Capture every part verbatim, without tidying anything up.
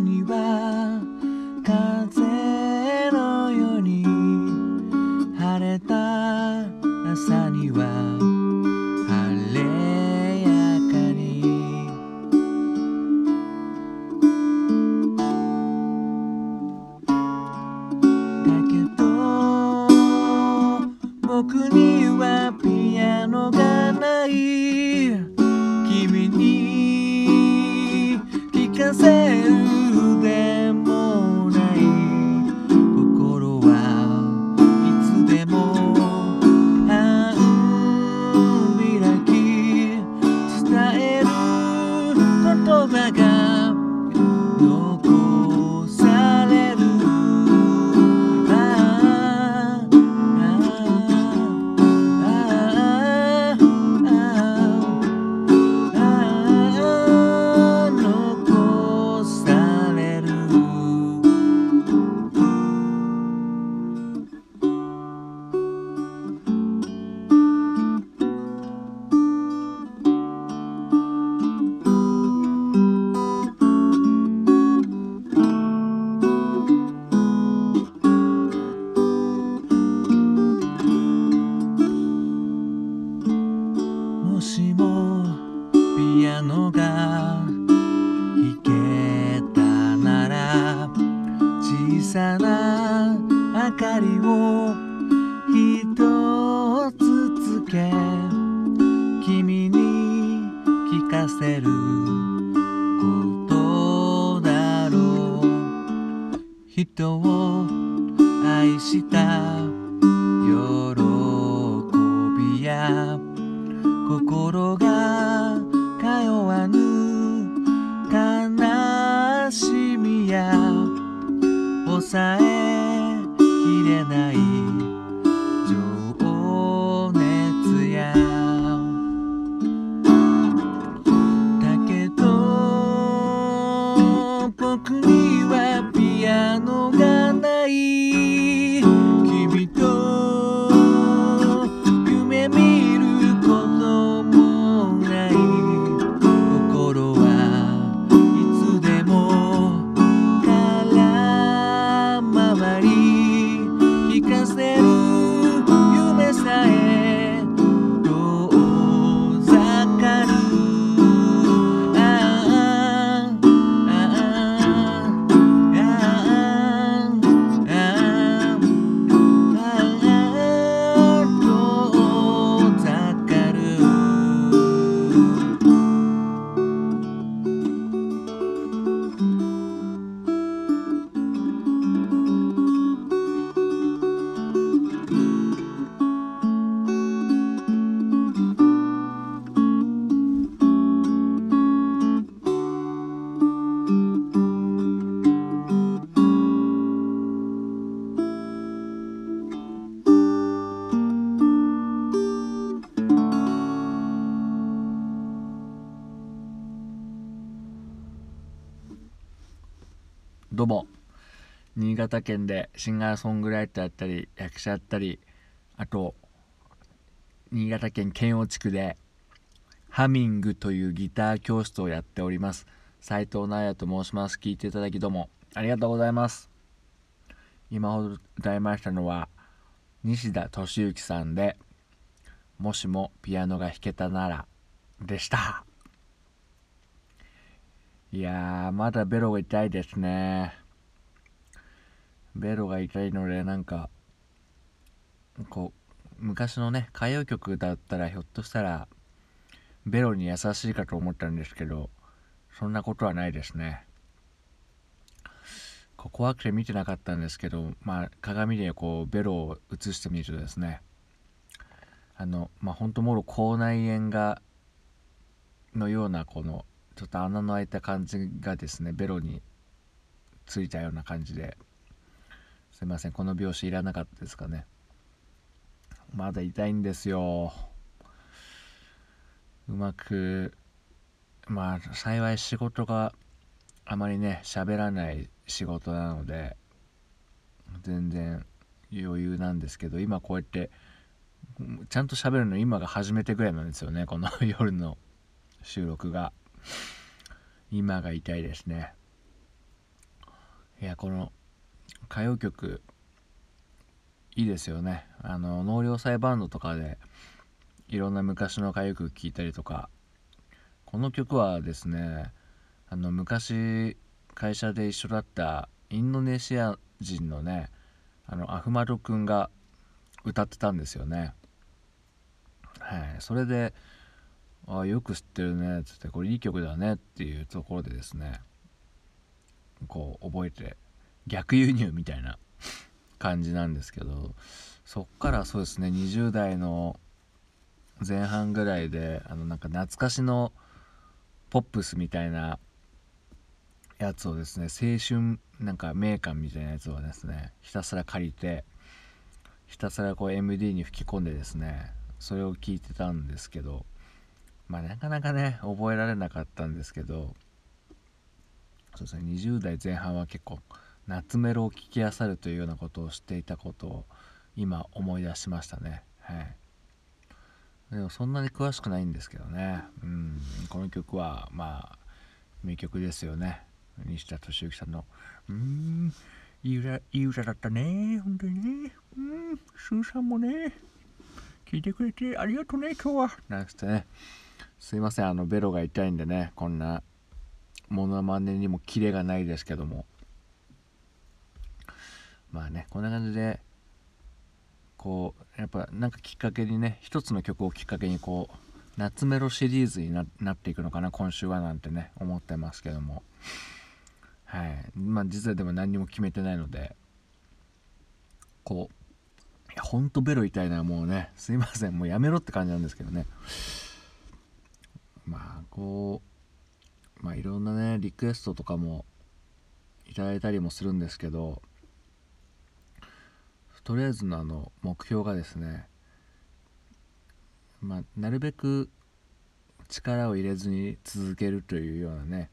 には風のように晴れた朝には晴れやかにだけど僕にはピアノがない君に聞かせる小さな明かりをひとつつけ君に聞かせることだろう人を愛した喜びや心が通わぬ悲しみや抑えきれない情熱やだけど僕にはピアノがない君と夢見ることもない心はいつでも聞かせる夢さえ遠ざかるあああああああ遠ざかるどうも、新潟県でシンガーソングライターだったり役者だったり、あと新潟県県央地区でハミングというギター教室をやっております、斉藤直也と申します。聞いていただきどうもありがとうございます。今ほど歌いましたのは西田敏行さんでもしもピアノが弾けたならでした。いやー、まだベロが痛いですね。ベロが痛いので、なんかこう昔のね歌謡曲だったらひょっとしたらベロに優しいかと思ったんですけど、そんなことはないですね。ここ怖くて見てなかったんですけど、まあ鏡でこうベロを映してみるとですね、あのまあほんともろ口内炎がのようなこのちょっと穴の開いた感じがですね、ベロについたような感じで、すいません、この描写いらなかったですかね。まだ痛いんですよ。うまく、まあ幸い仕事があまりね喋らない仕事なので全然余裕なんですけど、今こうやってちゃんと喋るの今が初めてぐらいなんですよね、この夜の収録が。今が痛いですね。いや、この歌謡曲いいですよね。あの納涼祭バンドとかでいろんな昔の歌謡曲聴いたりとか、この曲はですね、あの昔会社で一緒だったインドネシア人のね、あのアフマドくんが歌ってたんですよね。はい、それであよく知ってるねっつって、これいい曲だねっていうところでですね、こう覚えて逆輸入みたいな感じなんですけど、そっからそうですね、にじゅう代の前半ぐらいであのなんか懐かしのポップスみたいなやつをですね、青春なんか名鑑みたいなやつをですね、ひたすら借りてひたすらこう エムディー に吹き込んでですね、それを聞いてたんですけど、まあなかなかね覚えられなかったんですけど、そうですね、にじゅう代前半は結構夏メロを聴き漁るというようなことをしていたことを今思い出しましたね。はい。でもそんなに詳しくないんですけどね、うん、この曲はまあ名曲ですよね。西田敏行さんのうーんいい歌、いい歌だったね、本当にね、うん、スーさんもね聞いてくれてありがとうね今日はなんてね、すいません、あのベロが痛いんでね、こんなモノマネにもキレがないですけども、まあね、こんな感じでこうやっぱなんかきっかけにね、一つの曲をきっかけにこう夏メロシリーズに な, なっていくのかな今週はなんてね思ってますけども、はい、まあ実はでも何にも決めてないので、こういやほんとベロ痛いな、もうねすいません、もうやめろって感じなんですけどね、まあこうまあいろんなねリクエストとかもいただいたりもするんですけど、とりあえずのあの目標がですね、まあ、なるべく力を入れずに続けるというようなね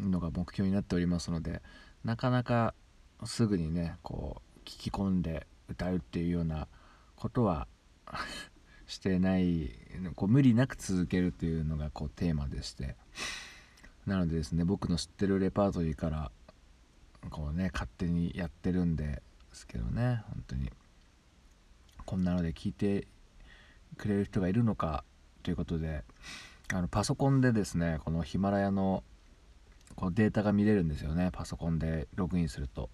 のが目標になっておりますので、なかなかすぐにねこう聞き込んで歌うっていうようなことはしてない、こう無理なく続けるというのがこうテーマでして、なのでですね、僕の知ってるレパートリーからこうね勝手にやってるんですけどね、本当にこんなので聞いてくれる人がいるのかということで、あのパソコンでですね、このヒマラヤのこうデータが見れるんですよね。パソコンでログインすると、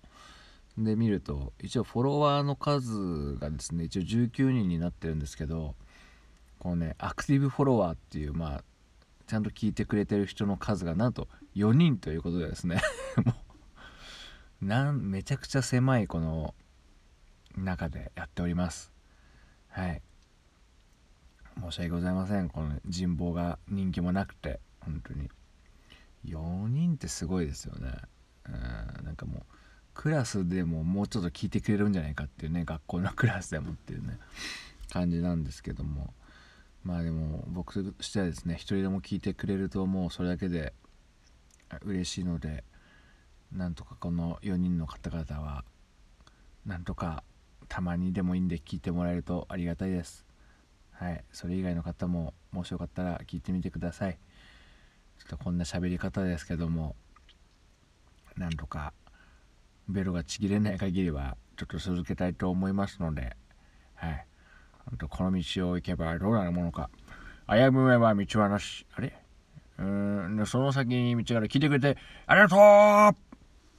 で見ると一応フォロワーの数がですね、一応じゅうきゅうにんになってるんですけど、このねアクティブフォロワーっていう、まあちゃんと聞いてくれてる人の数がなんとよにんということでですねもうなんめちゃくちゃ狭いこの中でやっております。はい、申し訳ございません、この人望が人気もなくて、本当によにんってすごいですよね。うん、なんかもうクラスでももうちょっと聞いてくれるんじゃないかっていうね、学校のクラスでもっていうね感じなんですけども、まあでも僕としてはですね、一人でも聞いてくれるともうそれだけで嬉しいので、なんとかこのよにんの方々はなんとかたまにでもいいんで聞いてもらえるとありがたいです。はい、それ以外の方ももしよかったら聞いてみてください。ちょっとこんな喋り方ですけども、なんとかベロがちぎれない限りはちょっと続けたいと思いますので、はい、ほんとこの道を行けばどうなるものか、危ぶめば道はなし、あれうーん、その先に道から聞いてくれてありがとう。